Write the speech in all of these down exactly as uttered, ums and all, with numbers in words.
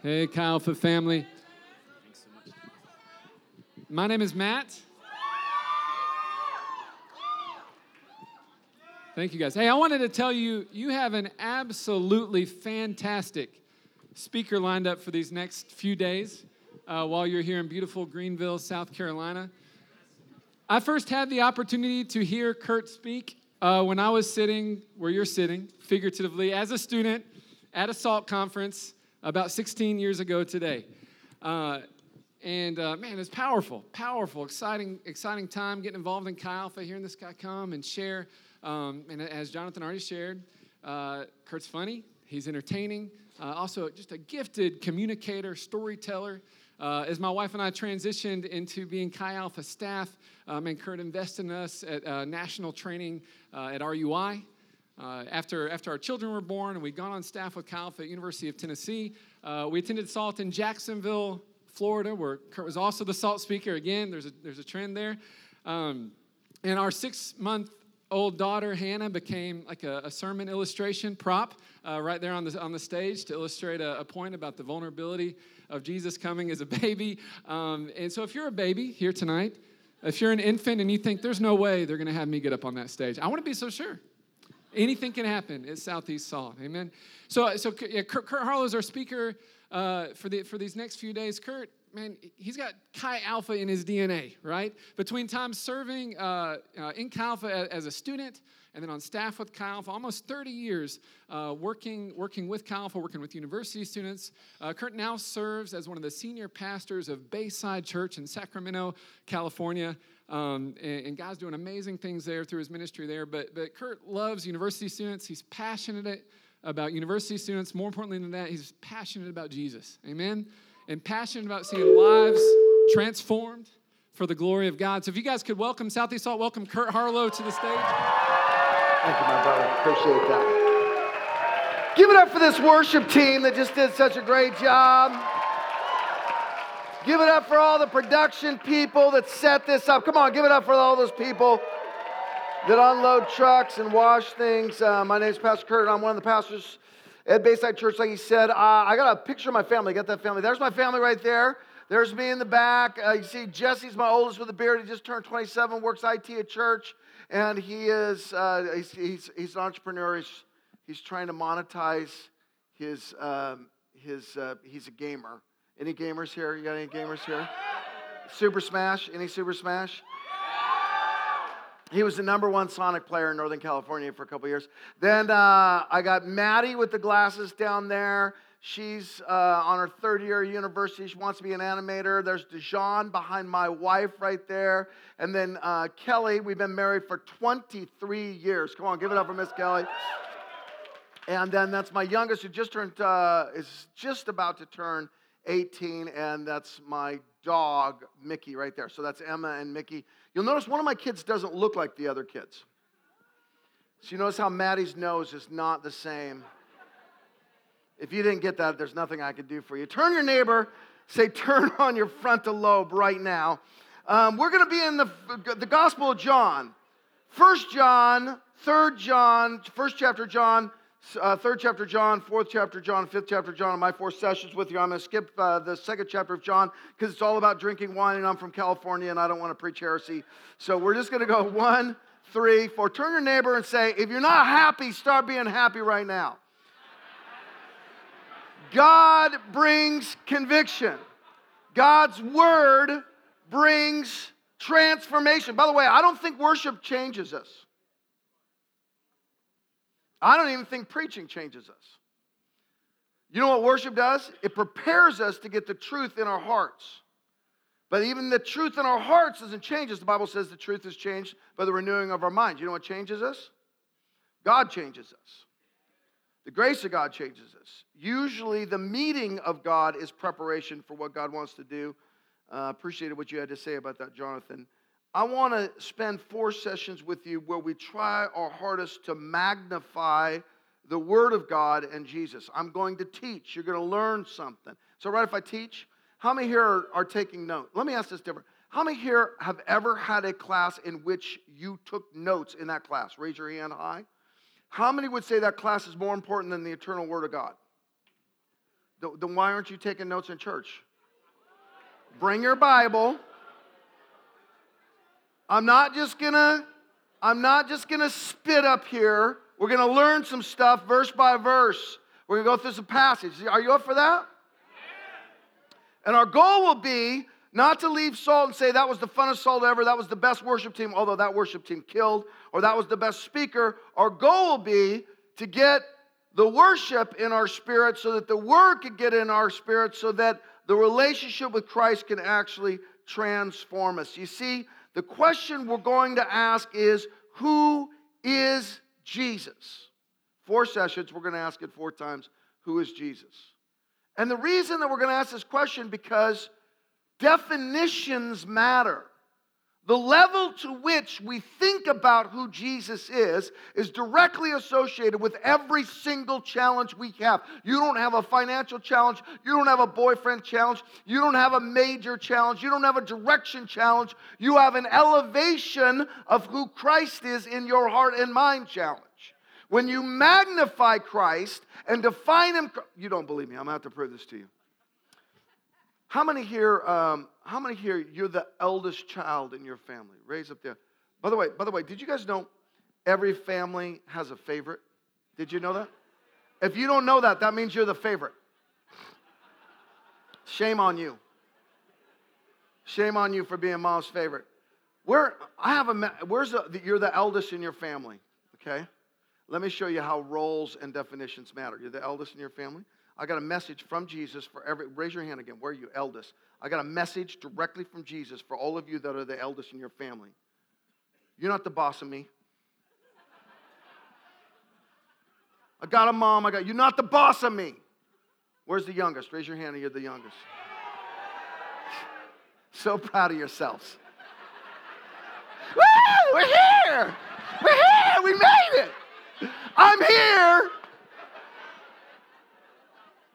Hey, Chi Alpha family. Thanks so much. My name is Matt. Thank you, guys. Hey, I wanted to tell you, you have an absolutely fantastic speaker lined up for these next few days uh, while you're here in beautiful Greenville, South Carolina. I first had the opportunity to hear Kurt speak uh, when I was sitting where you're sitting, figuratively, as a student at a SALT conference about sixteen years ago today. Uh, and, uh, man, it's powerful, powerful, exciting, exciting time getting involved in Chi Alpha, hearing this guy come and share. Um, and as Jonathan already shared, uh, Kurt's funny, he's entertaining, uh, also just a gifted communicator, storyteller. Uh, as my wife and I transitioned into being Chi Alpha staff, um, and Kurt invested in us at uh, national training uh, at R U I. Uh, after after our children were born and we'd gone on staff with Chi Alpha at University of Tennessee, uh, we attended SALT in Jacksonville, Florida, where Kurt was also the SALT speaker. Again, there's a, there's a trend there. Um, and our six-month old daughter Hannah became like a, a sermon illustration prop uh, right there on the on the stage to illustrate a, a point about the vulnerability of Jesus coming as a baby. Um, and so, if you're a baby here tonight, if you're an infant and you think there's no way they're going to have me get up on that stage, I want to be so sure. Anything can happen at Southeast SALT. Amen. So, so yeah, Kurt, Kurt Harlow is our speaker uh, for the for these next few days. Kurt, man, he's got Chi Alpha in his D N A, right? Between time serving uh, uh, in Chi Alpha as a student and then on staff with Chi Alpha, almost thirty years uh, working working with Chi Alpha, working with university students. Uh, Kurt now serves as one of the senior pastors of Bayside Church in Sacramento, California. Um, and, and God's doing amazing things there through his ministry there. But, but Kurt loves university students. He's passionate about university students. More importantly than that, he's passionate about Jesus. Amen? And passionate about seeing lives transformed for the glory of God. So if you guys could welcome Southeast SALT, welcome Kurt Harlow to the stage. Thank you, my brother. Appreciate that. Give it up for this worship team that just did such a great job. Give it up for all the production people that set this up. Come on, give it up for all those people that unload trucks and wash things. Uh, my name is Pastor Kurt, and I'm one of the pastors at Bayside Church. Like he said, uh, I got a picture of my family. Got that family. There's my family right there. There's me in the back. Uh, you see, Jesse's my oldest with a beard. He just turned twenty-seven, works I T at church, and he is uh, he's, he's he's an entrepreneur. He's, he's trying to monetize his um, his uh, he's a gamer. Any gamers here? You got any gamers here? Super Smash? Any Super Smash? He was the number one Sonic player in Northern California for a couple years. Then uh, I got Maddie with the glasses down there. She's uh, on her third year of university. She wants to be an animator. There's Dijon behind my wife right there. And then uh, Kelly, we've been married for twenty-three years. Come on, give it up for Miss Kelly. And then that's my youngest who just turned, uh, is just about to turn eighteen, and that's my dog, Mickey, right there. So that's Emma and Mickey. You'll notice one of my kids doesn't look like the other kids. So you notice how Maddie's nose is not the same. If you didn't get that, there's nothing I could do for you. Turn your neighbor, say, turn on your frontal lobe right now. Um, we're going to be in the, the Gospel of John. First John, Third John, First chapter John, Uh, third chapter John, fourth chapter John, fifth chapter John. In my four sessions with you, I'm going to skip uh, the second chapter of John because it's all about drinking wine, and I'm from California, and I don't want to preach heresy. So we're just going to go one, three, four. Turn your neighbor and say, if you're not happy, start being happy right now. God brings conviction. God's word brings transformation. By the way, I don't think worship changes us. I don't even think preaching changes us. You know what worship does? It prepares us to get the truth in our hearts. But even the truth in our hearts doesn't change us. The Bible says the truth is changed by the renewing of our minds. You know what changes us? God changes us. The grace of God changes us. Usually the meeting of God is preparation for what God wants to do. Uh, appreciated what you had to say about that, Jonathan. I want to spend four sessions with you where we try our hardest to magnify the Word of God and Jesus. I'm going to teach. You're going to learn something. So, right, if I teach, how many here are, are taking notes? Let me ask this different. How many here have ever had a class in which you took notes in that class? Raise your hand high. How many would say that class is more important than the eternal Word of God? Then why aren't you taking notes in church? Bring your Bible. I'm not just gonna, I'm not just gonna spit up here. We're gonna learn some stuff verse by verse. We're gonna go through some passage. Are you up for that? Yeah. And our goal will be not to leave SALT and say that was the funnest SALT ever, that was the best worship team, although that worship team killed, or that was the best speaker. Our goal will be to get the worship in our spirit so that the word could get in our spirit so that the relationship with Christ can actually transform us. You see, the question we're going to ask is, who is Jesus? Four sessions, we're going to ask it four times, who is Jesus? And the reason that we're going to ask this question because definitions matter. The level to which we think about who Jesus is is directly associated with every single challenge we have. You don't have a financial challenge. You don't have a boyfriend challenge. You don't have a major challenge. You don't have a direction challenge. You have an elevation of who Christ is in your heart and mind challenge. When you magnify Christ and define Him, you don't believe me. I'm going to have to prove this to you. How many here, um, how many here, you're the eldest child in your family? Raise up there. By the way, by the way, did you guys know every family has a favorite? Did you know that? If you don't know that, that means you're the favorite. Shame on you. Shame on you for being mom's favorite. Where, I have a, where's the, you're the eldest in your family, okay? Let me show you how roles and definitions matter. You're the eldest in your family. I got a message from Jesus for every, raise your hand again, where are you, eldest? I got a message directly from Jesus for all of you that are the eldest in your family. You're not the boss of me. I got a mom, I got, you're not the boss of me. Where's the youngest? Raise your hand and you're the youngest. So proud of yourselves. Woo, we're here, we're here, we made it. I'm here.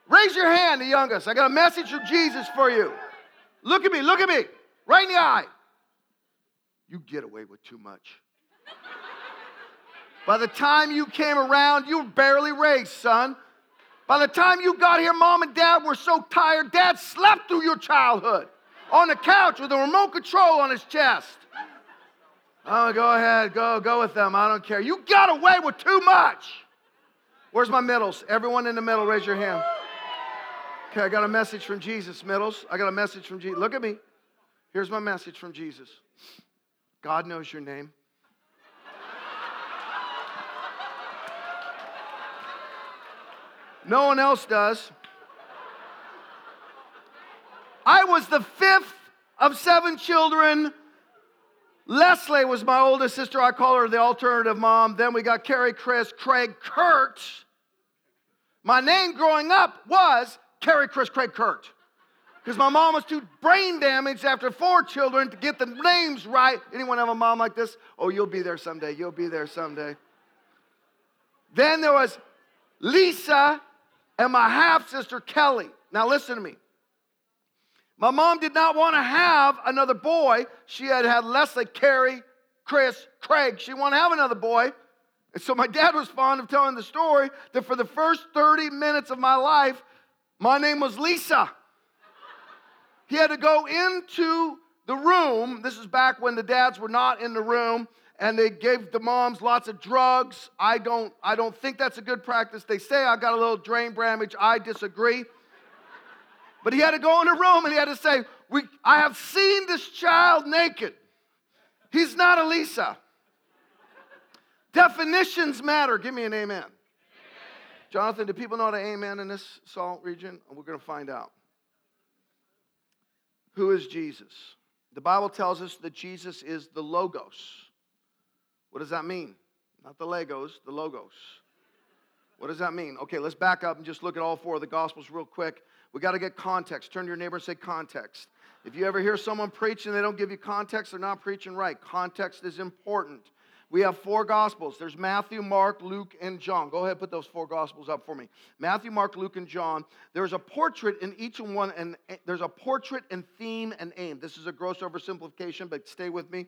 Raise your hand, the youngest. I got a message from Jesus for you. Look at me, look at me, right in the eye. You get away with too much. By the time you came around, you were barely raised, son. By the time you got here, mom and dad were so tired, dad slept through your childhood on the couch with a remote control on his chest. Oh, go ahead, go, go with them, I don't care. You got away with too much. Where's my middles? Everyone in the middle, raise your hand. Okay, I got a message from Jesus, middles. I got a message from Jesus. Look at me. Here's my message from Jesus. God knows your name. No one else does. I was the fifth of seven children. Leslie was my oldest sister. I call her the alternative mom. Then we got Carrie, Chris, Craig, Kurt. My name growing up was Carrie, Chris, Craig, Kurt. Because my mom was too brain damaged after four children to get the names right. Anyone have a mom like this? Oh, you'll be there someday. You'll be there someday. Then there was Lisa and my half-sister, Kelly. Now listen to me. My mom did not want to have another boy. She had had Leslie, Carrie, Chris, Craig. She wanted to have another boy. And so my dad was fond of telling the story that for the first thirty minutes of my life, my name was Lisa. He had to go into the room. This is back when the dads were not in the room, and they gave the moms lots of drugs. I don't, I don't think that's a good practice. They say I got a little brain damage. I disagree. But he had to go in the room, and he had to say, "We, I have seen this child naked. He's not a Lisa." Definitions matter. Give me an amen. Jonathan, do people know how to amen in this SALT region? We're going to find out. Who is Jesus? The Bible tells us that Jesus is the Logos. What does that mean? Not the Legos, the Logos. What does that mean? Okay, let's back up and just look at all four of the Gospels real quick. We got to get context. Turn to your neighbor and say context. If you ever hear someone preach and they don't give you context, they're not preaching right. Context is important. We have four Gospels. There's Matthew, Mark, Luke, and John. Go ahead and put those four Gospels up for me. Matthew, Mark, Luke, and John. There's a portrait in each one, and there's a portrait and theme and aim. This is a gross oversimplification, but stay with me.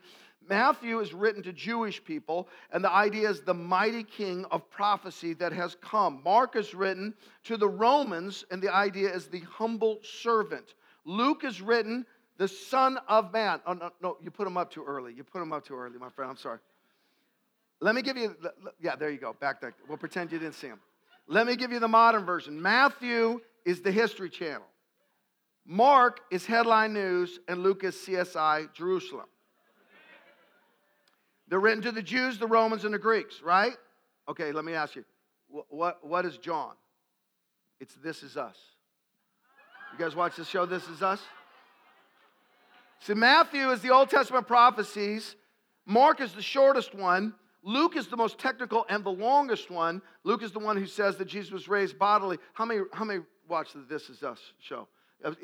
Matthew is written to Jewish people, and the idea is the mighty king of prophecy that has come. Mark is written to the Romans, and the idea is the humble servant. Luke is written the Son of Man. Oh, no, no, you put them up too early. You put them up too early, my friend. I'm sorry. Let me give you, yeah, there you go. Back there. We'll pretend you didn't see them. Let me give you the modern version. Matthew is the History Channel. Mark is Headline News, and Luke is C S I Jerusalem. They're written to the Jews, the Romans, and the Greeks, right? Okay, let me ask you. What, what is John? It's This Is Us. You guys watch the show This Is Us? See, Matthew is the Old Testament prophecies. Mark is the shortest one. Luke is the most technical and the longest one. Luke is the one who says that Jesus was raised bodily. How many, how many watch the This Is Us show?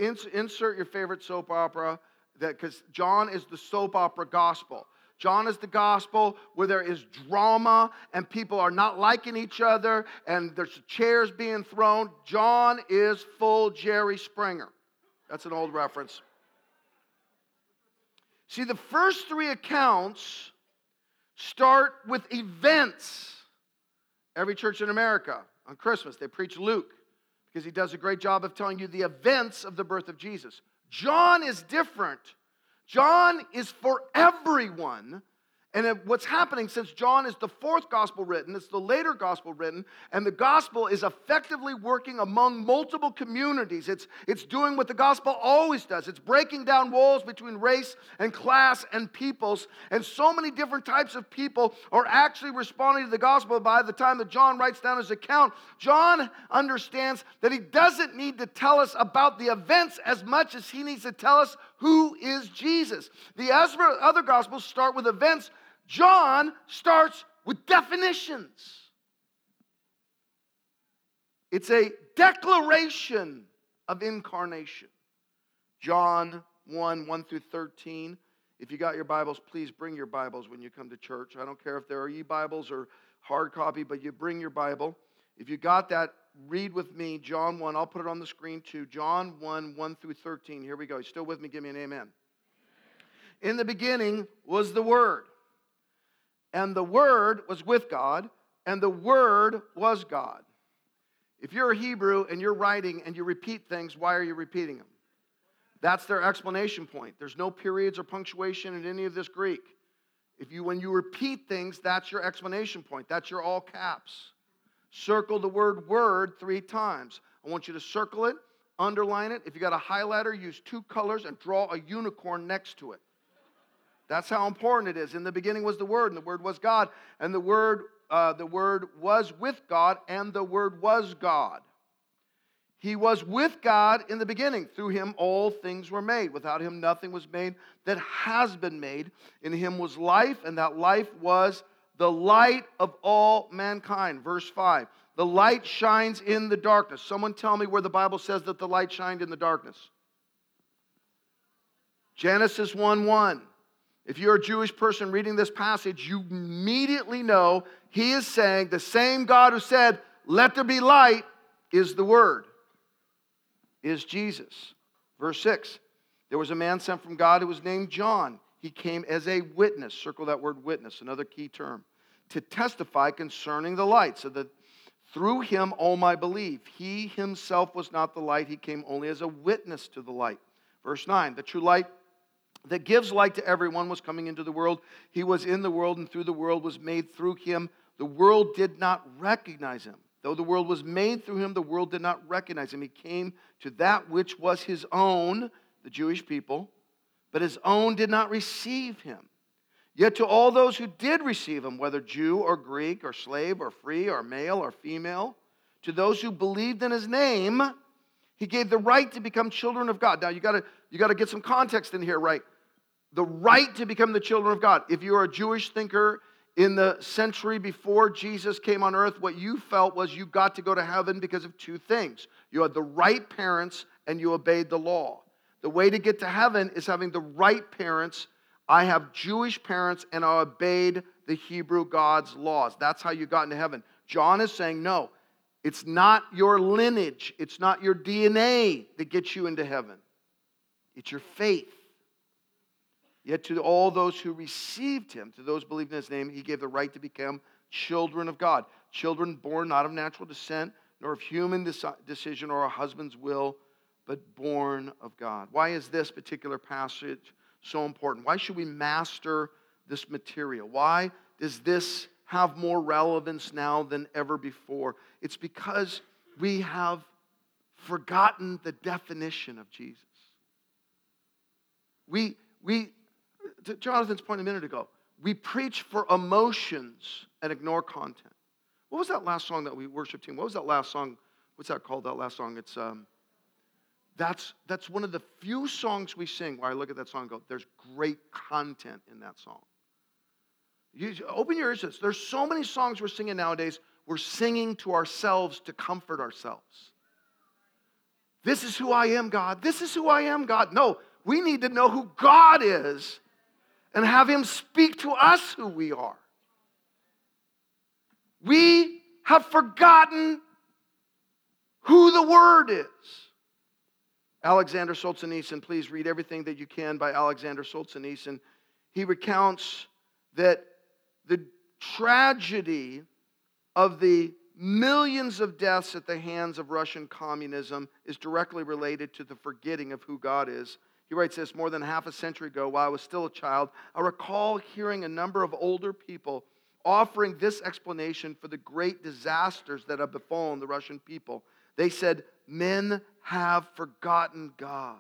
Insert your favorite soap opera, that because John is the soap opera gospel. John is the gospel where there is drama and people are not liking each other and there's chairs being thrown. John is full Jerry Springer. That's an old reference. See, the first three accounts start with events. Every church in America on Christmas, they preach Luke because he does a great job of telling you the events of the birth of Jesus. John is different. John is for everyone, and what's happening since John is the fourth gospel written, it's the later gospel written, and the gospel is effectively working among multiple communities. It's, it's doing what the gospel always does. It's breaking down walls between race and class and peoples, and so many different types of people are actually responding to the gospel by the time that John writes down his account. John understands that he doesn't need to tell us about the events as much as he needs to tell us who is Jesus. The other Gospels start with events. John starts with definitions. It's a declaration of incarnation. John one, one through thirteen. If you got your Bibles, please bring your Bibles when you come to church. I don't care if there are e-Bibles or hard copy, but you bring your Bible. If you got that, read with me John one. I'll put it on the screen too. John one, one through thirteen. Here we go. You still with me? Give me an amen. In the beginning was the Word, and the Word was with God, and the Word was God. If you're a Hebrew and you're writing and you repeat things, why are you repeating them? That's their explanation point. There's no periods or punctuation in any of this Greek. If you, when you repeat things, that's your explanation point. That's your all caps. Circle the word word three times. I want you to circle it, underline it. If you got a highlighter, use two colors and draw a unicorn next to it. That's how important it is. In the beginning was the Word, and the Word was God, and the Word, uh, the Word was with God, and the Word was God. He was with God in the beginning. Through him all things were made. Without him nothing was made that has been made. In him was life, and that life was the light of all mankind. Verse five. The light shines in the darkness. Someone tell me where the Bible says that the light shined in the darkness. Genesis one, one. If you're a Jewish person reading this passage, you immediately know he is saying the same God who said, let there be light, is the Word, is Jesus. Verse six. There was a man sent from God who was named John. He came as a witness. Circle that word witness, another key term. To testify concerning the light, so that through him all might believe. He himself was not the light. He came only as a witness to the light. Verse nine, the true light that gives light to everyone was coming into the world. He was in the world, and through the world was made through him. The world did not recognize him. Though the world was made through him, the world did not recognize him. He came to that which was his own, the Jewish people, but his own did not receive him. Yet to all those who did receive him, whether Jew or Greek or slave or free or male or female, to those who believed in his name, he gave the right to become children of God. Now, you got to you got to get some context in here, right? The right to become the children of God. If you are a Jewish thinker in the century before Jesus came on earth, what you felt was you got to go to heaven because of two things. You had the right parents and you obeyed the law. The way to get to heaven is having the right parents. I have Jewish parents and I obeyed the Hebrew God's laws. That's how you got into heaven. John is saying, no, it's not your lineage. It's not your D N A that gets you into heaven. It's your faith. Yet to all those who received him, to those believing in his name, he gave the right to become children of God. Children born not of natural descent, nor of human decision or a husband's will, but born of God. Why is this particular passage so important? Why should we master this material? Why does this have more relevance now than ever before? It's because we have forgotten the definition of Jesus. We, we, to Jonathan's point a minute ago, we preach for emotions and ignore content. What was that last song that we worshiped in? What was that last song? What's that called, that last song? It's, um, that's, that's one of the few songs we sing where I look at that song and go, there's great content in that song. You, open your ears to this. There's so many songs we're singing nowadays, we're singing to ourselves to comfort ourselves. This is who I am, God. This is who I am, God. No, we need to know who God is and have him speak to us who we are. We have forgotten who the Word is. Alexander Solzhenitsyn, please read everything that you can by Alexander Solzhenitsyn. He recounts that the tragedy of the millions of deaths at the hands of Russian communism is directly related to the forgetting of who God is. He writes this, more than half a century ago, while I was still a child, I recall hearing a number of older people offering this explanation for the great disasters that have befallen the Russian people. They said, men have forgotten God.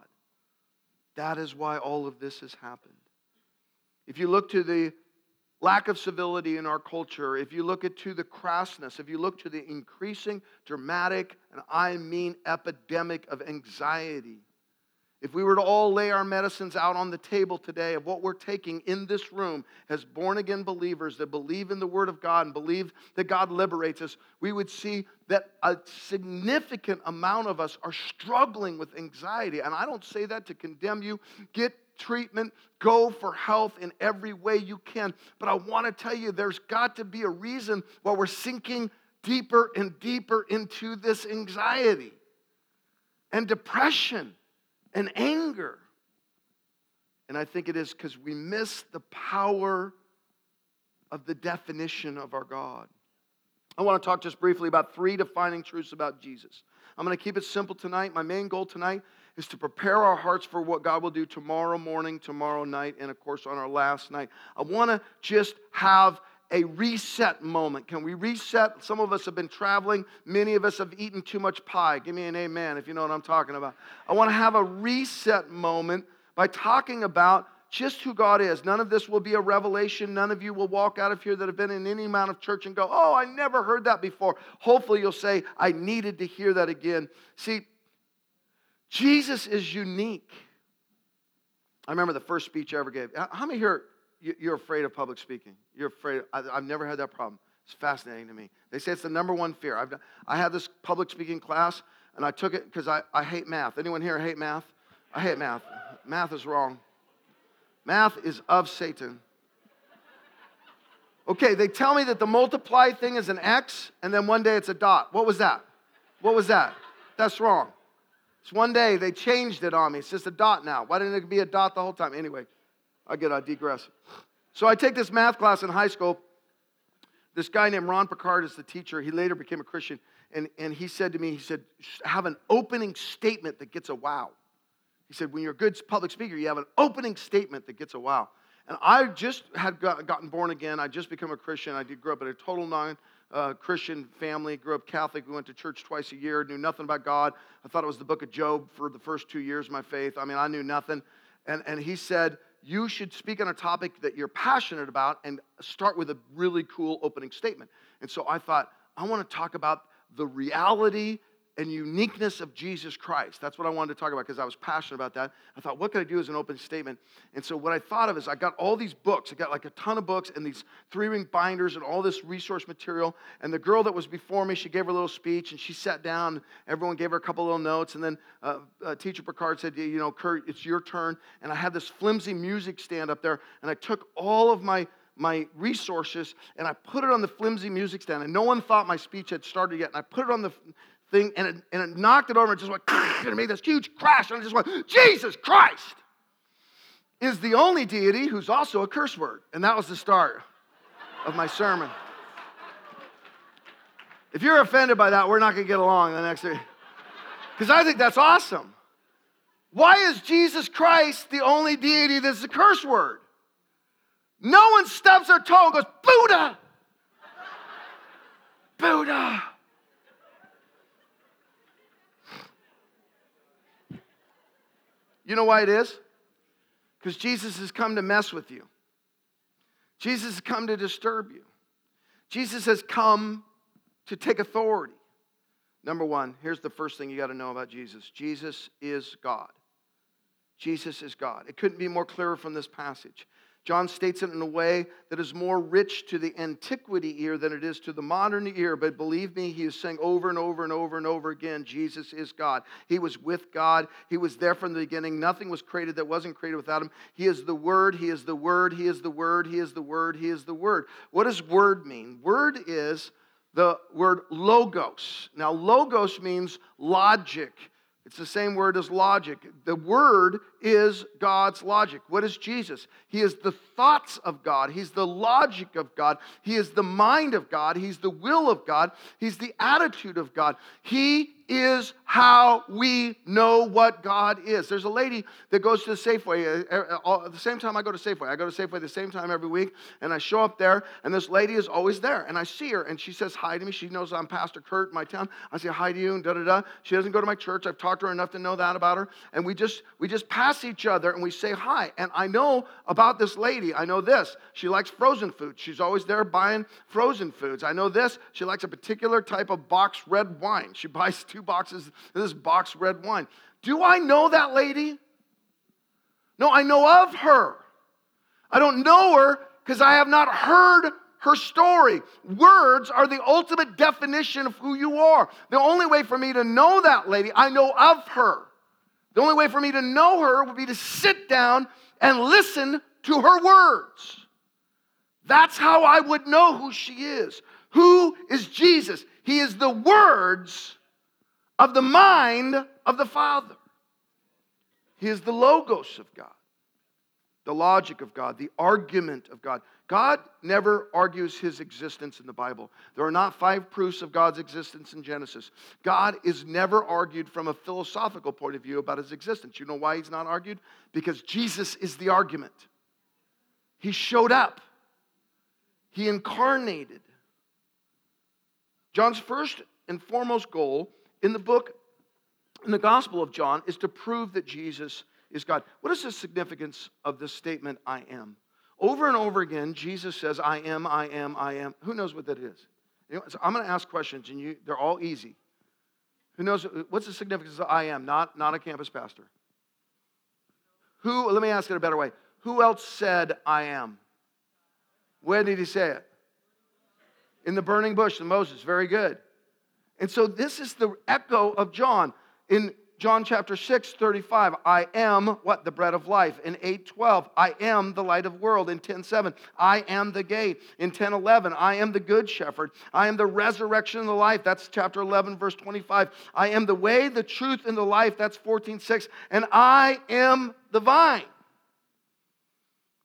That is why all of this has happened. If you look to the lack of civility in our culture, if you look at to the crassness, if you look to the increasing, dramatic, and I mean epidemic of anxiety, if we were to all lay our medicines out on the table today of what we're taking in this room as born-again believers that believe in the Word of God and believe that God liberates us, we would see that a significant amount of us are struggling with anxiety. And I don't say that to condemn you. Get treatment. Go for health in every way you can. But I want to tell you, there's got to be a reason why we're sinking deeper and deeper into this anxiety and depression and anger. And I think it is because we miss the power of the definition of our God. I want to talk just briefly about three defining truths about Jesus. I'm going to keep it simple tonight. My main goal tonight is to prepare our hearts for what God will do tomorrow morning, tomorrow night, and of course on our last night. I want to just have a reset moment. Can we reset? Some of us have been traveling. Many of us have eaten too much pie. Give me an amen if you know what I'm talking about. I want to have a reset moment by talking about just who God is. None of this will be a revelation. None of you will walk out of here that have been in any amount of church and go, oh, I never heard that before. Hopefully you'll say, I needed to hear that again. See, Jesus is unique. I remember the first speech I ever gave. How many here... You're afraid of public speaking. You're afraid. I've never had that problem. It's fascinating to me. They say it's the number one fear. I've I had this public speaking class, and I took it because I, I hate math. Anyone here hate math? I hate math. Math is wrong. Math is of Satan. Okay, they tell me that the multiply thing is an X, and then one day it's a dot. What was that? What was that? That's wrong. It's one day they changed it on me. It's just a dot now. Why didn't it be a dot the whole time? Anyway. I get I digress. So I take this math class in high school. This guy named Ron Picard is the teacher. He later became a Christian. And, and he said to me, he said, have an opening statement that gets a wow. He said, when you're a good public speaker, you have an opening statement that gets a wow. And I just had got, gotten born again. I just became a Christian. I did grow up in a total non Uh, Christian family, grew up Catholic. We went to church twice a year, knew nothing about God. I thought it was the book of Job for the first two years of my faith. I mean, I knew nothing. And, and he said, you should speak on a topic that you're passionate about and start with a really cool opening statement. And so I thought, I want to talk about the reality and uniqueness of Jesus Christ. That's what I wanted to talk about because I was passionate about that. I thought, what could I do as an opening statement? And so what I thought of is I got all these books. I got like a ton of books and these three-ring binders and all this resource material. And the girl that was before me, she gave her little speech, and she sat down. Everyone gave her a couple little notes. And then uh, uh, Teacher Picard said, you know, Kurt, it's your turn. And I had this flimsy music stand up there, and I took all of my... my resources, and I put it on the flimsy music stand, and no one thought my speech had started yet, and I put it on the thing, and it, and it knocked it over, and it just went, and it made this huge crash, and I just went, Jesus Christ is the only deity who's also a curse word. And that was the start of my sermon. If you're offended by that, we're not going to get along the next day. Because I think that's awesome. Why is Jesus Christ the only deity that's a curse word? No one stubs their toe and goes, Buddha! Buddha! You know why it is? Because Jesus has come to mess with you. Jesus has come to disturb you. Jesus has come to take authority. Number one, here's the first thing you got to know about Jesus. Jesus is God. Jesus is God. It couldn't be more clearer from this passage. John states it in a way that is more rich to the antiquity ear than it is to the modern ear. But believe me, he is saying over and over and over and over again, Jesus is God. He was with God. He was there from the beginning. Nothing was created that wasn't created without him. He is the Word. He is the Word. He is the Word. He is the Word. He is the Word. What does Word mean? Word is the word logos. Now, logos means logic. It's the same word as logic. The Word is God's logic. What is Jesus? He is the thoughts of God. He's the logic of God. He is the mind of God. He's the will of God. He's the attitude of God. He is how we know what God is. There's a lady that goes to the Safeway. At the same time I go to Safeway. I go to Safeway the same time every week, and I show up there, and this lady is always there. And I see her, and she says hi to me. She knows I'm Pastor Kurt in my town. I say hi to you, and da-da-da. She doesn't go to my church. I've talked to her enough to know that about her. And we just we just pass each other, and we say hi. And I know about this lady. I know this. She likes frozen food. She's always there buying frozen foods. I know this. She likes a particular type of boxed red wine. She buys two boxes of this boxed red wine. Do I know that lady? No, I know of her. I don't know her because I have not heard her story. Words are the ultimate definition of who you are. The only way for me to know that lady, I know of her. The only way for me to know her would be to sit down and listen to her words. That's how I would know who she is. Who is Jesus? He is the words of the mind of the Father. He is the logos of God, the logic of God, the argument of God. God never argues his existence in the Bible. There are not five proofs of God's existence in Genesis. God is never argued from a philosophical point of view about his existence. You know why he's not argued? Because Jesus is the argument. He showed up. He incarnated. John's first and foremost goal in the book, in the Gospel of John, is to prove that Jesus is God. What is the significance of this statement, I am? Over and over again, Jesus says, I am, I am, I am. Who knows what that is? You know, so I'm going to ask questions, and you, they're all easy. Who knows? What's the significance of I am? Not, not a campus pastor. Who? Let me ask it a better way. Who else said, I am? Where did he say it? In the burning bush, the Moses. Very good. And so this is the echo of John. In John chapter six, thirty-five, I am, what? The bread of life. In eight, twelve, I am the light of the world. In ten, seven, I am the gate. In ten, eleven, I am the good shepherd. I am the resurrection and the life. That's chapter eleven, verse twenty-five. I am the way, the truth, and the life. That's fourteen, six. And I am the vine.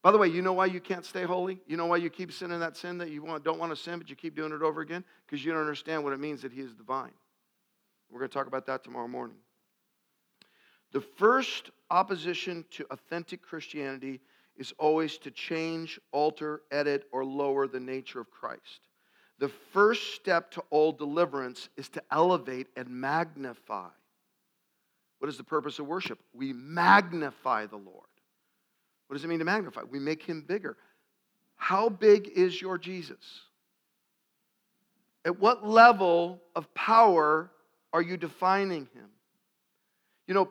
By the way, you know why you can't stay holy? You know why you keep sinning that sin that you want, don't want to sin, but you keep doing it over again? Because you don't understand what it means that he is the vine. We're going to talk about that tomorrow morning. The first opposition to authentic Christianity is always to change, alter, edit, or lower the nature of Christ. The first step to all deliverance is to elevate and magnify. What is the purpose of worship? We magnify the Lord. What does it mean to magnify? We make him bigger. How big is your Jesus? At what level of power are you defining him? You know,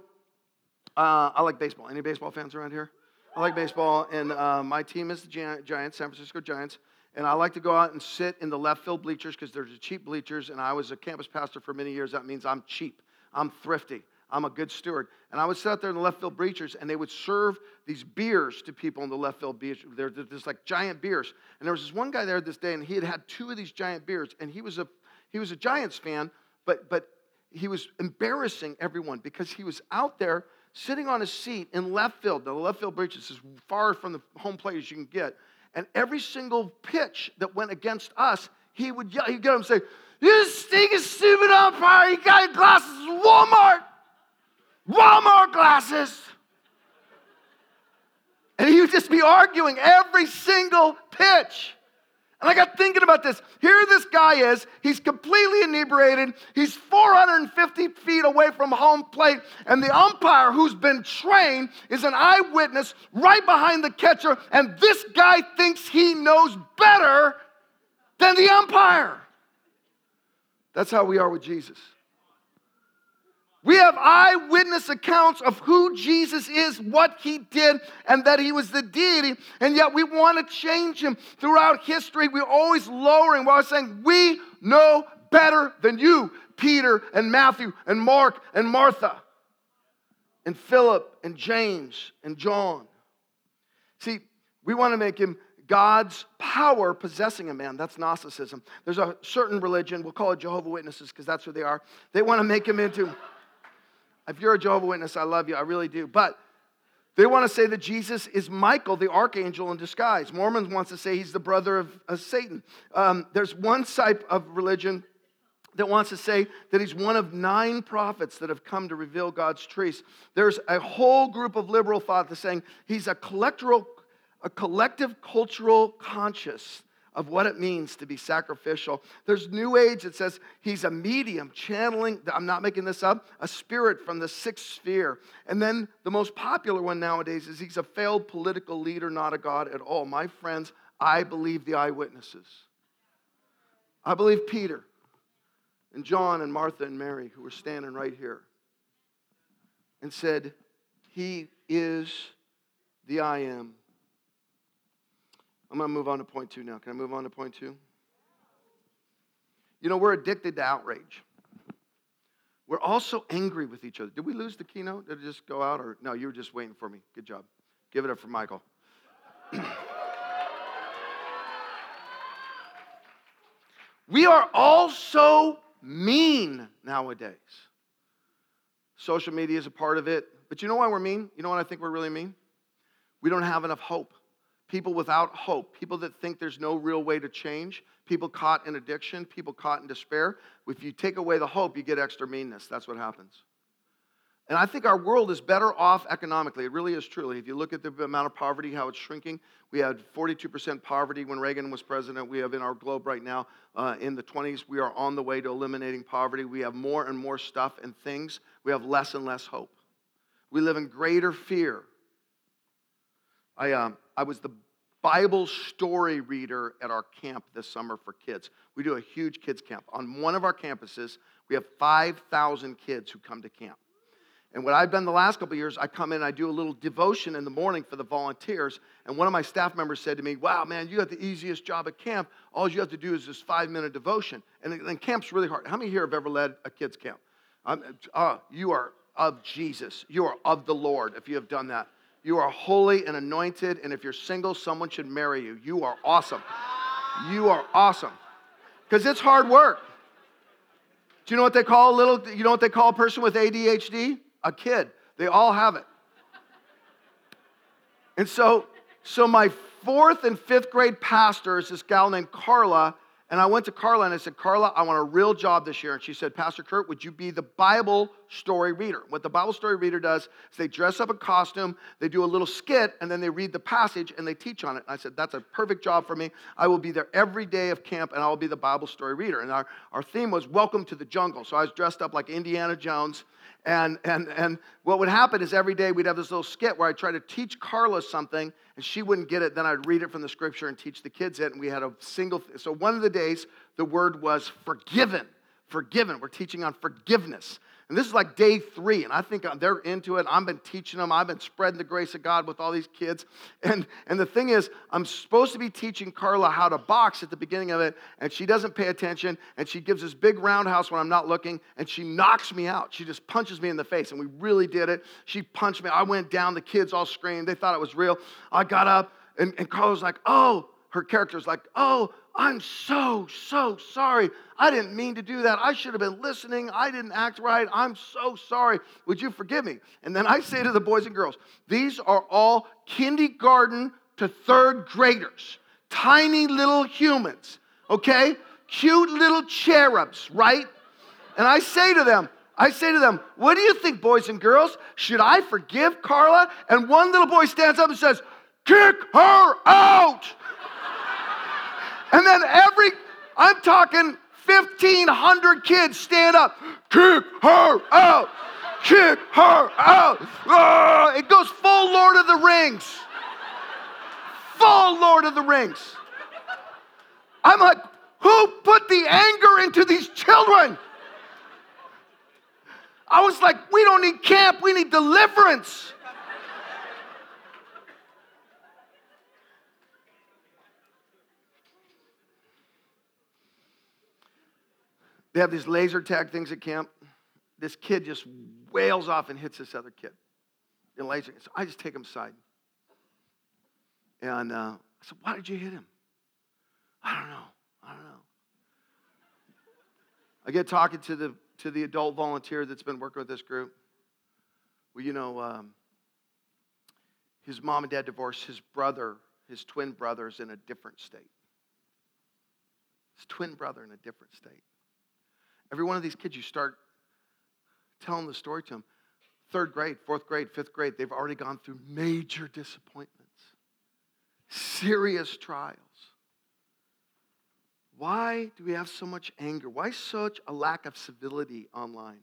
uh, I like baseball. Any baseball fans around here? I like baseball, and uh, my team is the Giants, San Francisco Giants, and I like to go out and sit in the left field bleachers because they're the cheap bleachers, and I was a campus pastor for many years. That means I'm cheap. I'm thrifty. I'm a good steward. And I would sit out there in the left field bleachers, and they would serve these beers to people in the left field bleachers. They're just like giant beers. And there was this one guy there this day, and he had had two of these giant beers, and he was a he was a Giants fan, but but he was embarrassing everyone because he was out there sitting on his seat in left field. The left field bleachers is as far from the home plate as you can get. And every single pitch that went against us, he would yell. He'd get up and say, "You stinking stupid umpire! You got glasses at Walmart, Walmart glasses!" And he would just be arguing every single pitch. And I got thinking about this. Here this guy is. He's completely inebriated. He's four hundred fifty feet away from home plate. And the umpire who's been trained is an eyewitness right behind the catcher. And this guy thinks he knows better than the umpire. That's how we are with Jesus. We have eyewitness accounts of who Jesus is, what he did, and that he was the deity, and yet we want to change him. Throughout history, we're always lowering while saying, we know better than you, Peter and Matthew and Mark and Martha and Philip and James and John. See, we want to make him God's power possessing a man. That's Gnosticism. There's a certain religion, we'll call it Jehovah's Witnesses because that's who they are. They want to make him into... If you're a Jehovah's Witness, I love you. I really do. But they want to say that Jesus is Michael, the archangel in disguise. Mormons wants to say he's the brother of, of Satan. Um, there's one type of religion that wants to say that he's one of nine prophets that have come to reveal God's truth. There's a whole group of liberal thought that's saying he's a collectoral, a collective cultural conscious of what it means to be sacrificial. There's New Age that says he's a medium channeling, I'm not making this up, a spirit from the sixth sphere. And then the most popular one nowadays is he's a failed political leader, not a god at all. My friends, I believe the eyewitnesses. I believe Peter and John and Martha and Mary, who were standing right here, and said, he is the I am. I'm going to move on to point two now. Can I move on to point two? You know, we're addicted to outrage. We're also angry with each other. Did we lose the keynote? Did it just go out? Or no, you were just waiting for me. Good job. Give it up for Michael. We are also mean nowadays. Social media is a part of it. But you know why we're mean? You know what I think we're really mean? We don't have enough hope. People without hope, people that think there's no real way to change, people caught in addiction, people caught in despair. If you take away the hope, you get extra meanness. That's what happens. And I think our world is better off economically. It really is truly. If you look at the amount of poverty, how it's shrinking, we had forty-two percent poverty when Reagan was president. We have in our globe right now uh, in the twenties, we are on the way to eliminating poverty. We have more and more stuff and things. We have less and less hope. We live in greater fear. I um, I was the Bible story reader at our camp this summer for kids. We do a huge kids camp. On one of our campuses, we have five thousand kids who come to camp. And what I've done the last couple of years, I come in, I do a little devotion in the morning for the volunteers, and one of my staff members said to me, wow, man, you have the easiest job at camp. All you have to do is this five-minute devotion. And, and camp's really hard. How many here have ever led a kids camp? I'm, uh, you are of Jesus. You are of the Lord if you have done that. You are holy and anointed, and if you're single, someone should marry you. You are awesome. You are awesome. Because it's hard work. Do you know what they call a little, you know what they call a person with A D H D? A kid. They all have it. And so, so my fourth and fifth grade pastor is this gal named Carla, and I went to Carla and I said, Carla, I want a real job this year. And she said, Pastor Kurt, would you be the Bible story reader? What the Bible story reader does is they dress up a costume, they do a little skit, and then they read the passage and they teach on it. And I said, that's a perfect job for me. I will be there every day of camp and I will be the Bible story reader. And our, our theme was Welcome to the Jungle. So I was dressed up like Indiana Jones. And, and, and what would happen is every day we'd have this little skit where I'd try to teach Carla something and she wouldn't get it. Then I'd read it from the scripture and teach the kids it. And we had a single, th- so one of the days the word was forgiven, forgiven. We're teaching on forgiveness. And this is like day three, and I think they're into it. I've been teaching them. I've been spreading the grace of God with all these kids. And, and the thing is, I'm supposed to be teaching Carla how to box at the beginning of it, and she doesn't pay attention, and she gives this big roundhouse when I'm not looking, and she knocks me out. She just punches me in the face, and we really did it. She punched me. I went down. The kids all screamed. They thought it was real. I got up, and, and Carla's like, oh, her character's like, oh, I'm so, so sorry. I didn't mean to do that. I should have been listening. I didn't act right. I'm so sorry. Would you forgive me? And then I say to the boys and girls, these are all kindergarten to third graders, tiny little humans, okay? Cute little cherubs, right? And I say to them, I say to them, what do you think, boys and girls? Should I forgive Carla? And one little boy stands up and says, kick her out. And then every, I'm talking fifteen hundred kids stand up, kick her out, kick her out. Oh, it goes full Lord of the Rings. Full Lord of the Rings. I'm like, who put the anger into these children? I was like, we don't need camp, we need deliverance. They have these laser tag things at camp. This kid just wails off and hits this other kid in laser. So I just take him aside. And uh, I said, why did you hit him? I don't know. I don't know. I get talking to the to the adult volunteer that's been working with this group. Well, you know, um, his mom and dad divorced. His brother, his twin brother's in a different state. His twin brother in a different state. Every one of these kids, you start telling the story to them. Third grade, fourth grade, fifth grade, they've already gone through major disappointments, serious trials. Why do we have so much anger? Why such a lack of civility online?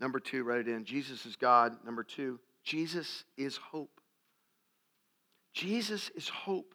Number two, write it in. Jesus is God. Number two, Jesus is hope. Jesus is hope.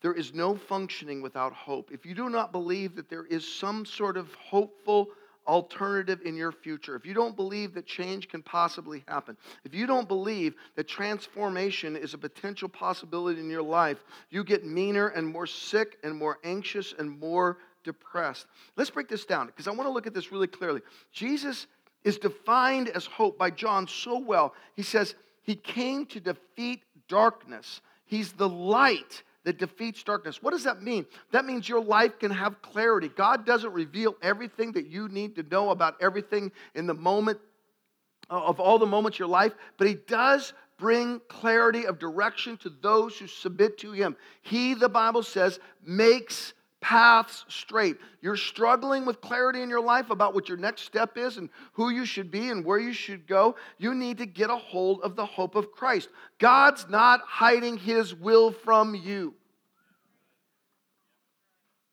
There is no functioning without hope. If you do not believe that there is some sort of hopeful alternative in your future, if you don't believe that change can possibly happen, if you don't believe that transformation is a potential possibility in your life, you get meaner and more sick and more anxious and more depressed. Let's break this down because I want to look at this really clearly. Jesus is defined as hope by John so well. He says he came to defeat darkness. He's the light that defeats darkness. What does that mean? That means your life can have clarity. God doesn't reveal everything that you need to know about everything in the moment, of all the moments of your life, but he does bring clarity of direction to those who submit to him. He, the Bible says, makes paths straight. You're struggling with clarity in your life about what your next step is and who you should be and where you should go. You need to get a hold of the hope of Christ. God's not hiding his will from you.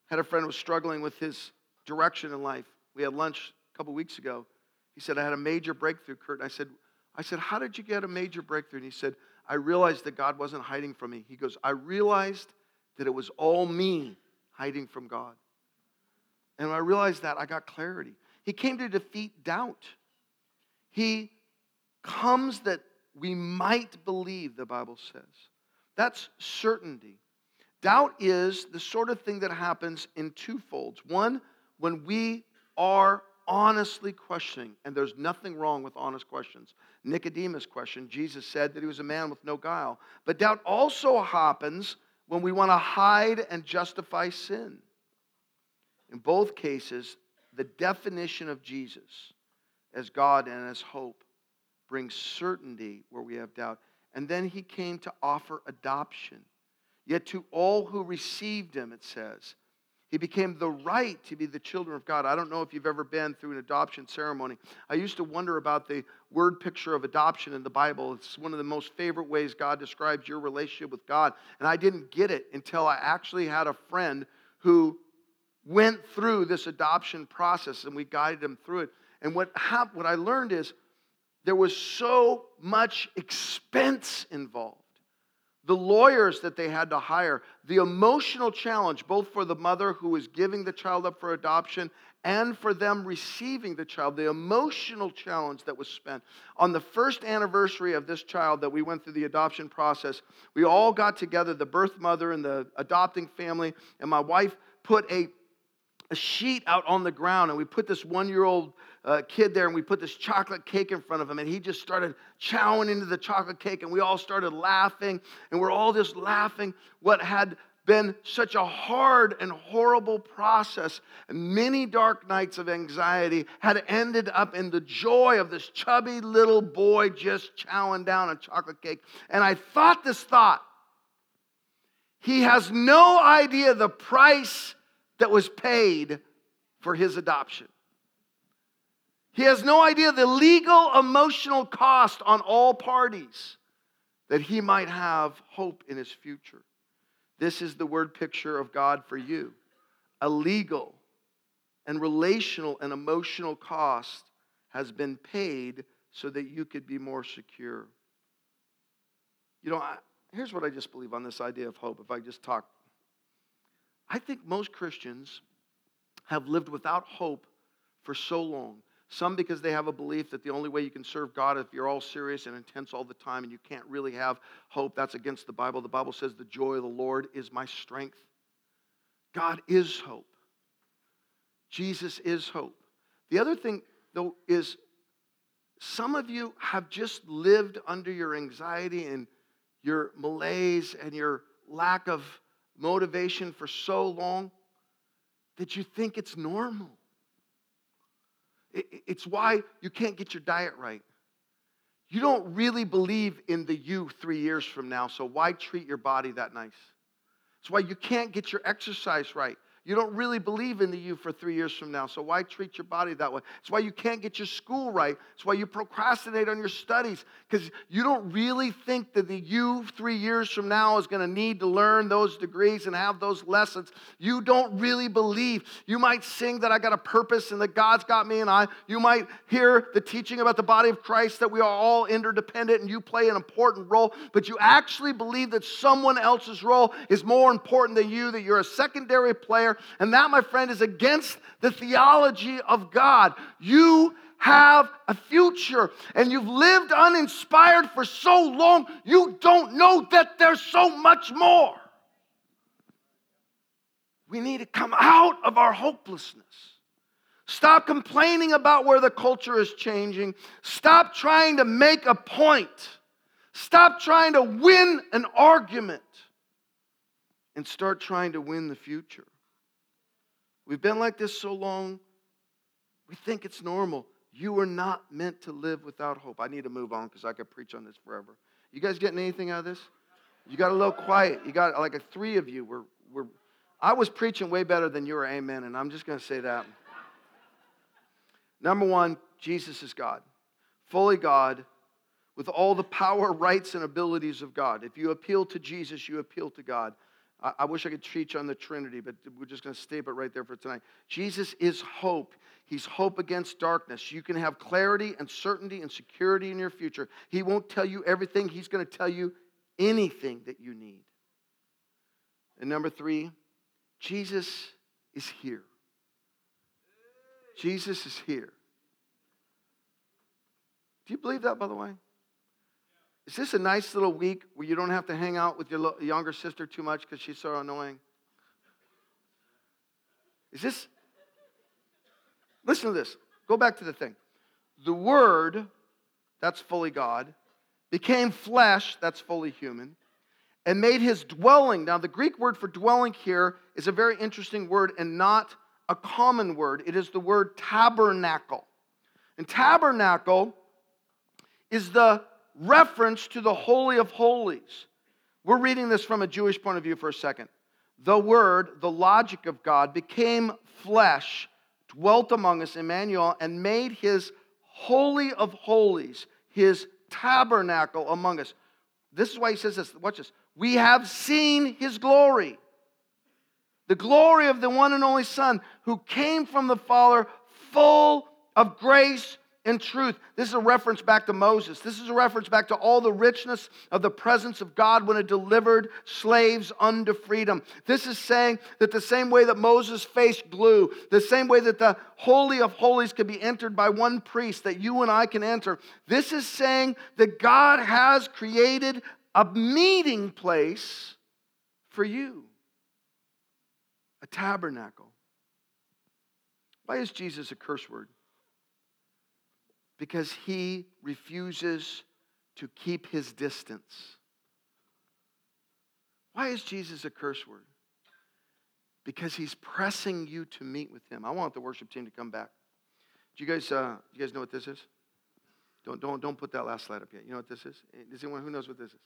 Had a friend who was struggling with his direction in life. We had lunch a couple weeks ago. He said, I had a major breakthrough, Kurt. And I said, I said, how did you get a major breakthrough? And he said, I realized that God wasn't hiding from me. He goes, I realized that it was all me hiding from God. And when I realized that, I got clarity. He came to defeat doubt. He comes that we might believe, the Bible says. That's certainty. Doubt is the sort of thing that happens in two folds. One, when we are honestly questioning, and there's nothing wrong with honest questions. Nicodemus questioned. Jesus said that he was a man with no guile. But doubt also happens when we want to hide and justify sin. In both cases, the definition of Jesus as God and as hope brings certainty where we have doubt. And then he came to offer adoption. Yet to all who received him, it says, he became the right to be the children of God. I don't know if you've ever been through an adoption ceremony. I used to wonder about the word picture of adoption in the Bible. It's one of the most favorite ways God describes your relationship with God. And I didn't get it until I actually had a friend who went through this adoption process and we guided him through it. And what happened, what I learned is there was so much expense involved. The lawyers that they had to hire, the emotional challenge, both for the mother who was giving the child up for adoption and for them receiving the child, the emotional challenge that was spent. On the first anniversary of this child that we went through the adoption process, we all got together, the birth mother and the adopting family, and my wife put a, a sheet out on the ground, and we put this one-year-old uh, kid there, and we put this chocolate cake in front of him, and he just started chowing into the chocolate cake, and we all started laughing, and we're all just laughing what had been such a hard and horrible process. Many dark nights of anxiety had ended up in the joy of this chubby little boy just chowing down a chocolate cake. And I thought this thought, he has no idea the price that was paid for his adoption. He has no idea the legal, emotional cost on all parties that he might have hope in his future. This is the word picture of God for you. A legal and relational and emotional cost has been paid so that you could be more secure. You know, I, here's what I just believe on this idea of hope, if I just talk. I think most Christians have lived without hope for so long. Some because they have a belief that the only way you can serve God is if you're all serious and intense all the time and you can't really have hope. That's against the Bible. The Bible says the joy of the Lord is my strength. God is hope. Jesus is hope. The other thing, though, is some of you have just lived under your anxiety and your malaise and your lack of motivation for so long that you think it's normal. It's why you can't get your diet right. You don't really believe in the you three years from now, so why treat your body that nice? It's why you can't get your exercise right. You don't really believe in the you for three years from now, so why treat your body that way? It's why you can't get your school right. It's why you procrastinate on your studies, because you don't really think that the you three years from now is going to need to learn those degrees and have those lessons. You don't really believe. You might sing that I got a purpose and that God's got me and I. You might hear the teaching about the body of Christ that we are all interdependent and you play an important role, but you actually believe that someone else's role is more important than you, that you're a secondary player. And that, my friend, is against the theology of God. You have a future, and you've lived uninspired for so long, you don't know that there's so much more. We need to come out of our hopelessness. Stop complaining about where the culture is changing. Stop trying to make a point. Stop trying to win an argument, and start trying to win the future. We've been like this so long, we think it's normal. You were not meant to live without hope. I need to move on because I could preach on this forever. You guys getting anything out of this? You got a little quiet. You got like a three of you. Were, were, I was preaching way better than you were, amen, and I'm just going to say that. Number one, Jesus is God. Fully God with all the power, rights, and abilities of God. If you appeal to Jesus, you appeal to God. I wish I could teach on the Trinity, but we're just going to stay it right there for tonight. Jesus is hope. He's hope against darkness. You can have clarity and certainty and security in your future. He won't tell you everything. He's going to tell you anything that you need. And number three, Jesus is here. Jesus is here. Do you believe that, by the way? Is this a nice little week where you don't have to hang out with your lo- younger sister too much because she's so annoying? Is this? Listen to this. Go back to the thing. The Word, that's fully God, became flesh, that's fully human, and made his dwelling. Now, the Greek word for dwelling here is a very interesting word and not a common word. It is the word tabernacle. And tabernacle is the reference to the Holy of Holies. We're reading this from a Jewish point of view for a second. The Word, the logic of God, became flesh, dwelt among us, Emmanuel, and made his Holy of Holies, his tabernacle among us. This is why he says this. Watch this. We have seen his glory. The glory of the one and only Son who came from the Father, full of grace In truth, this is a reference back to Moses. This is a reference back to all the richness of the presence of God when it delivered slaves unto freedom. This is saying that the same way that Moses' face blew, the same way that the Holy of Holies could be entered by one priest, that you and I can enter, this is saying that God has created a meeting place for you, a tabernacle. Why is Jesus a curse word? Because he refuses to keep his distance. Why is Jesus a curse word? Because he's pressing you to meet with him. I want the worship team to come back. Do you guys, uh, you guys know what this is? Don't, don't, don't put that last slide up yet. You know what this is? Is anyone who knows what this is?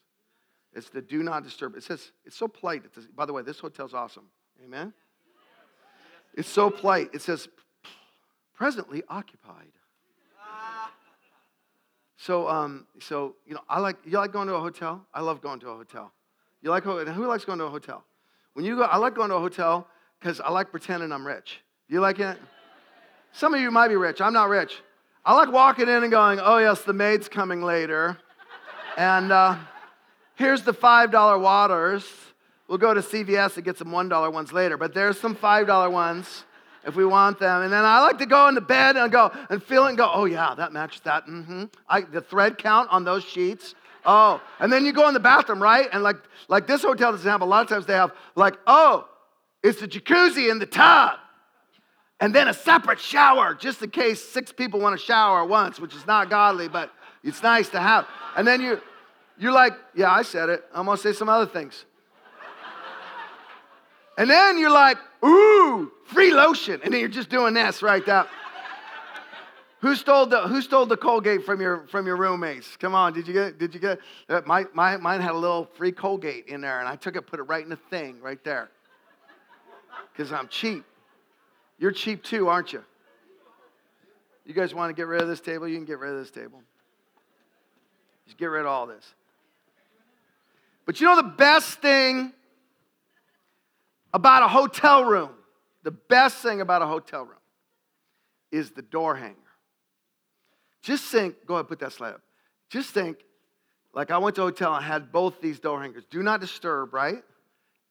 It's the do not disturb. It says, it's so polite. It says, by the way, this hotel's awesome. Amen? It's so polite. It says, presently occupied. So, um, so you know, I like you like going to a hotel. I love going to a hotel. You like who likes going to a hotel? When you go, I like going to a hotel because I like pretending I'm rich. You like it? Some of you might be rich. I'm not rich. I like walking in and going, "Oh yes, the maid's coming later," and uh, here's the five dollar waters. We'll go to C V S and get some one dollar ones later. But there's some five dollar ones if we want them. And then I like to go into bed and go and feel it and go, oh, yeah, that matched that. Mm-hmm. I, the thread count on those sheets. Oh, and then you go in the bathroom, right? And like like this hotel doesn't have, a lot of times they have like, oh, it's the jacuzzi in the tub. And then a separate shower, just in case six people want to shower at once, which is not godly, but it's nice to have. And then you, you're like, yeah, I said it. I'm going to say some other things. And then you're like, ooh, free lotion. And then you're just doing this, right? That. Who stole the Who stole the Colgate from your from your roommates? Come on, did you get Did you get it? My, my, mine had a little free Colgate in there, and I took it, put it right in the thing right there. Because I'm cheap. You're cheap too, aren't you? You guys want to get rid of this table? You can get rid of this table. Just get rid of all this. But you know the best thing about a hotel room, the best thing about a hotel room is the door hanger. Just think, go ahead, put that slide up. Just think, like I went to a hotel and had both these door hangers. Do not disturb, right?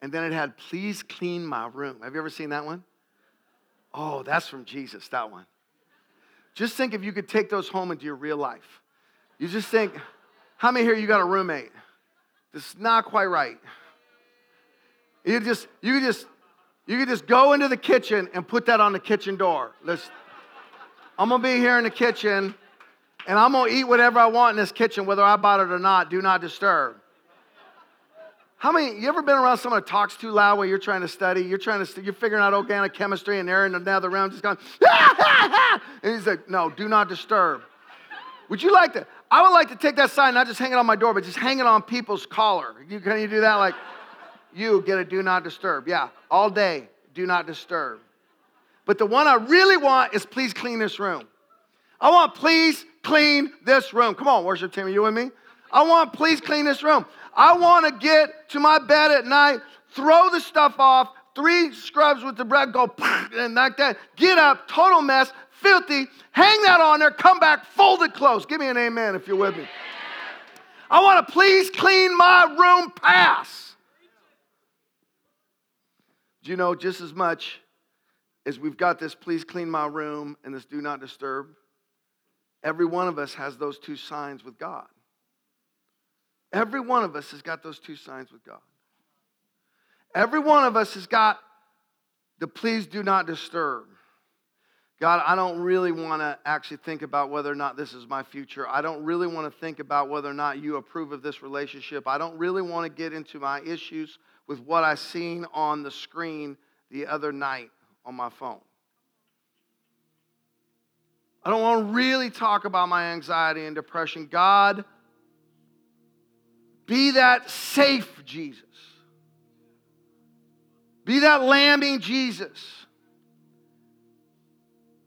And then it had, please clean my room. Have you ever seen that one? Oh, that's from Jesus, that one. Just think if you could take those home into your real life. You just think, how many here you got a roommate? This is not quite right. You just, you just, you could just go into the kitchen and put that on the kitchen door. Let's, I'm gonna be here in the kitchen, and I'm gonna eat whatever I want in this kitchen, whether I bought it or not. Do not disturb. How many? You ever been around someone that talks too loud while you're trying to study? You're trying to, you're figuring out organic chemistry, and they're in another room just going, ah, ah, ah, and he's like, no, do not disturb. Would you like to? I would like to take that sign, not just hang it on my door, but just hang it on people's collar. You can you do that like? You get a do not disturb. Yeah, all day, do not disturb. But the one I really want is please clean this room. I want please clean this room. Come on, worship team, are you with me? I want please clean this room. I want to get to my bed at night, throw the stuff off, three scrubs with the bread, go and like that. Get up, total mess, filthy, hang that on there, come back, fold it close. Give me an amen if you're with me. I want to please clean my room pass. You know, just as much as we've got this please clean my room and this do not disturb, every one of us has those two signs with God. Every one of us has got those two signs with God. Every one of us has got the please do not disturb. God, I don't really want to actually think about whether or not this is my future. I don't really want to think about whether or not you approve of this relationship. I don't really want to get into my issues with what I seen on the screen the other night on my phone. I don't want to really talk about my anxiety and depression. God, be that safe Jesus. Be that lambing Jesus.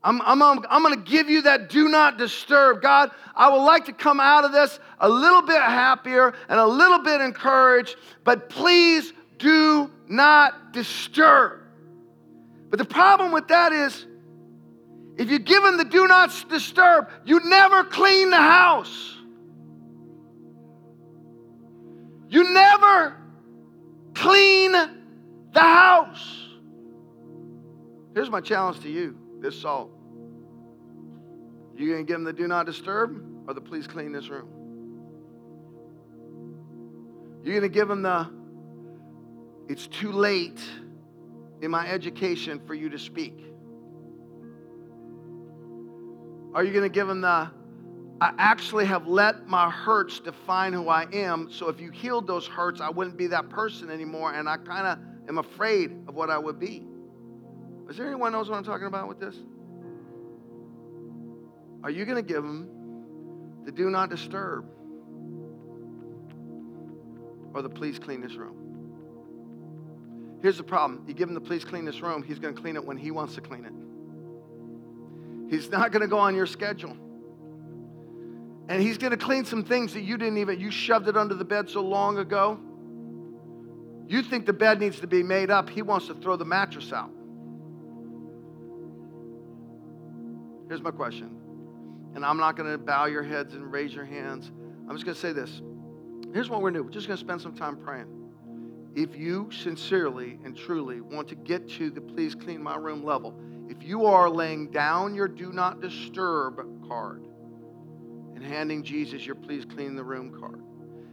I'm, I'm, I'm going to give you that do not disturb. God, I would like to come out of this a little bit happier and a little bit encouraged, but please do not disturb. But the problem with that is If you give them the do not disturb, you never clean the house. You never clean the house. Here's my challenge to you, this salt. You going to give them the do not disturb or the please clean this room? You're going to give them the it's too late in my education for you to speak. Are you going to give them the I actually have let my hurts define who I am, so if you healed those hurts, I wouldn't be that person anymore, and I kind of am afraid of what I would be. Is there anyone knows what I'm talking about with this? Are you going to give them the do not disturb or the please clean this room? Here's the problem. You give him the please clean this room, he's going to clean it when he wants to clean it. He's not going to go on your schedule. And he's going to clean some things that you didn't even, you shoved it under the bed so long ago. You think the bed needs to be made up. He wants to throw the mattress out. Here's my question. And I'm not going to bow your heads and raise your hands. I'm just going to say this. Here's what we're going to do. We're just going to spend some time praying. If you sincerely and truly want to get to the please clean my room level, if you are laying down your do not disturb card and handing Jesus your please clean the room card,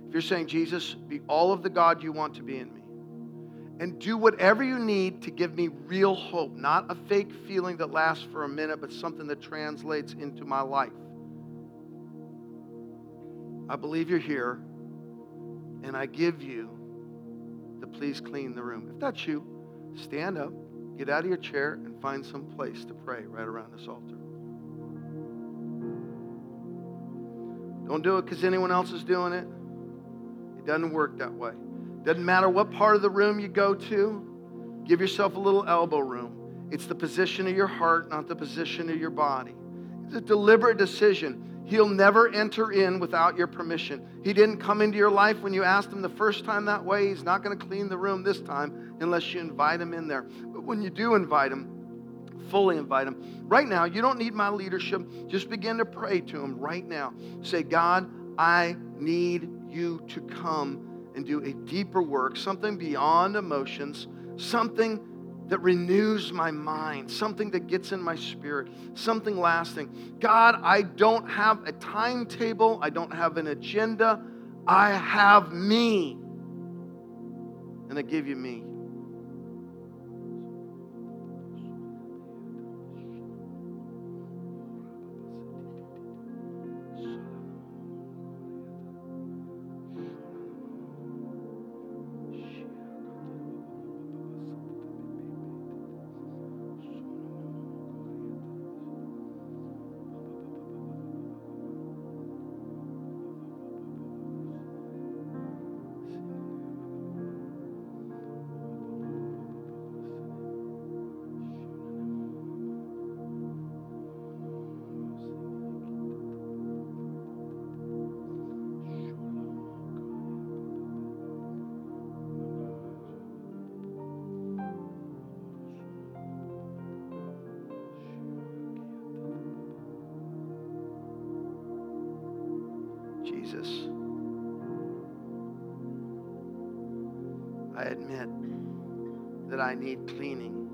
if you're saying, Jesus, be all of the God you want to be in me, and do whatever you need to give me real hope, not a fake feeling that lasts for a minute, but something that translates into my life. I believe you're here, and I give you the please clean the room. If that's you, stand up, get out of your chair, and find some place to pray right around this altar. Don't do it because anyone else is doing it. It doesn't work that way. Doesn't matter what part of the room you go to, give yourself a little elbow room. It's the position of your heart, not the position of your body. It's a deliberate decision. He'll never enter in without your permission. He didn't come into your life when you asked him the first time that way. He's not going to clean the room this time unless you invite him in there. But when you do invite him, fully invite him. Right now, you don't need my leadership. Just begin to pray to him right now. Say, God, I need you to come and do a deeper work, something beyond emotions, something that renews my mind, something that gets in my spirit, something lasting. God, I don't have a timetable. I don't have an agenda. I have me. And I give you me. I admit that I need cleaning,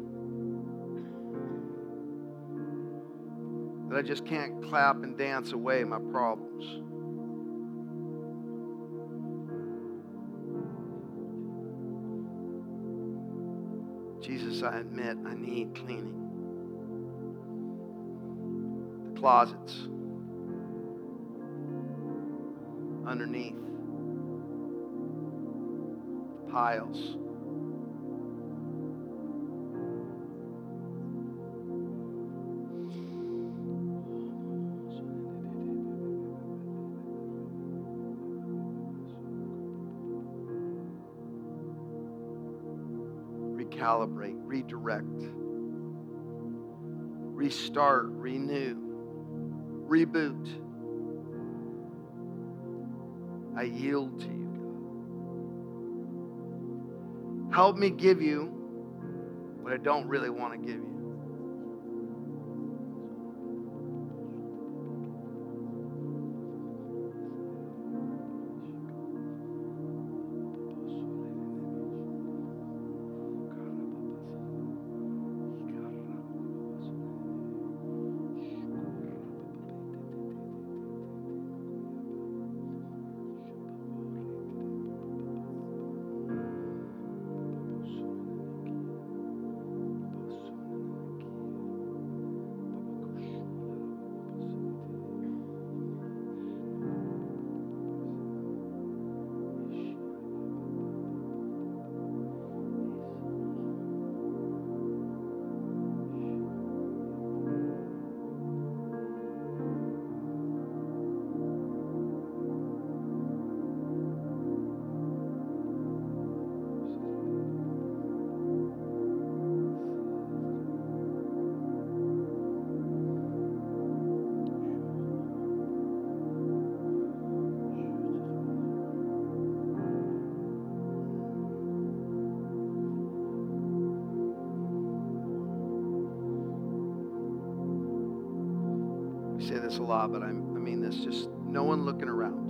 that I just can't clap and dance away my problems. Jesus, I admit I need cleaning. The closets underneath, the piles. Recalibrate, redirect, restart, renew, reboot. I yield to you, God. Help me give you what I don't really want to give you. this a lot, but I'm, I mean this, just no one looking around.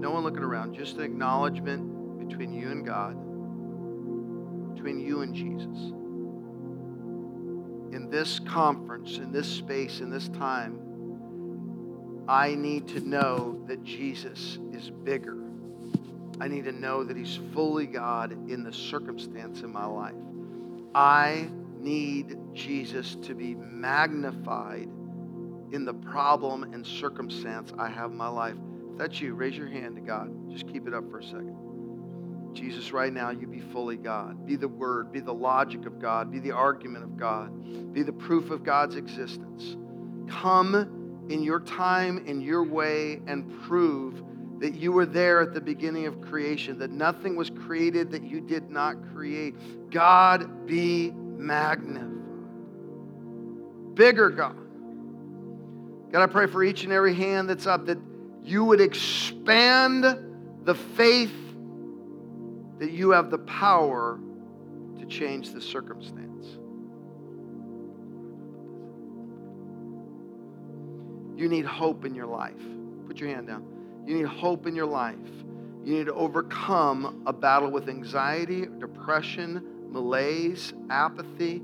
No one looking around. Just an acknowledgement between you and God, between you and Jesus. In this conference, in this space, in this time, I need to know that Jesus is bigger. I need to know that he's fully God in the circumstance in my life. I need Jesus to be magnified in the problem and circumstance I have in my life. If that's you, raise your hand to God. Just keep it up for a second. Jesus, right now, you be fully God. Be the word, be the logic of God, be the argument of God, be the proof of God's existence. Come in your time, in your way, and prove that you were there at the beginning of creation, that nothing was created that you did not create. God, be magnified. Bigger God. God, I pray for each and every hand that's up, that you would expand the faith that you have the power to change the circumstance. You need hope in your life. Put your hand down. You need hope in your life. You need to overcome a battle with anxiety, depression, malaise, apathy.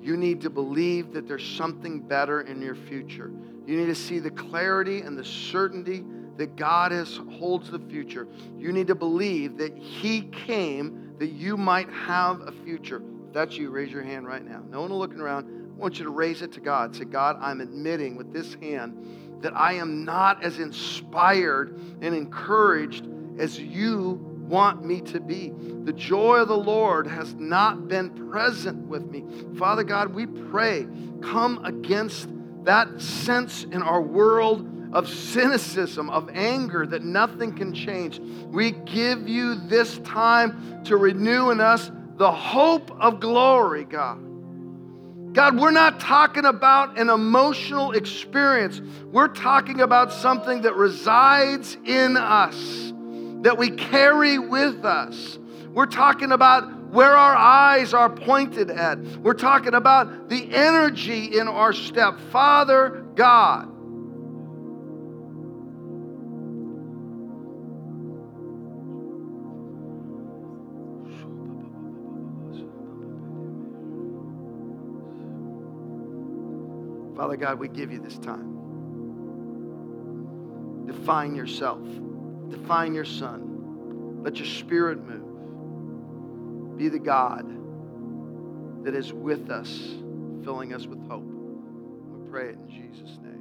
You need to believe that there's something better in your future. You need to see the clarity and the certainty that God has, holds the future. You need to believe that he came that you might have a future. If that's you, raise your hand right now. No one looking around. I want you to raise it to God. Say, God, I'm admitting with this hand that I am not as inspired and encouraged as you want me to be. The joy of the Lord has not been present with me. Father God, we pray, come against that sense in our world of cynicism, of anger, that nothing can change. We give you this time to renew in us the hope of glory, God. God, we're not talking about an emotional experience. We're talking about something that resides in us, that we carry with us. We're talking about where our eyes are pointed at. We're talking about the energy in our step. Father God, Father God, we give you this time. Define yourself. Define your son. Let your spirit move. Be the God that is with us, filling us with hope. We pray it in Jesus' name.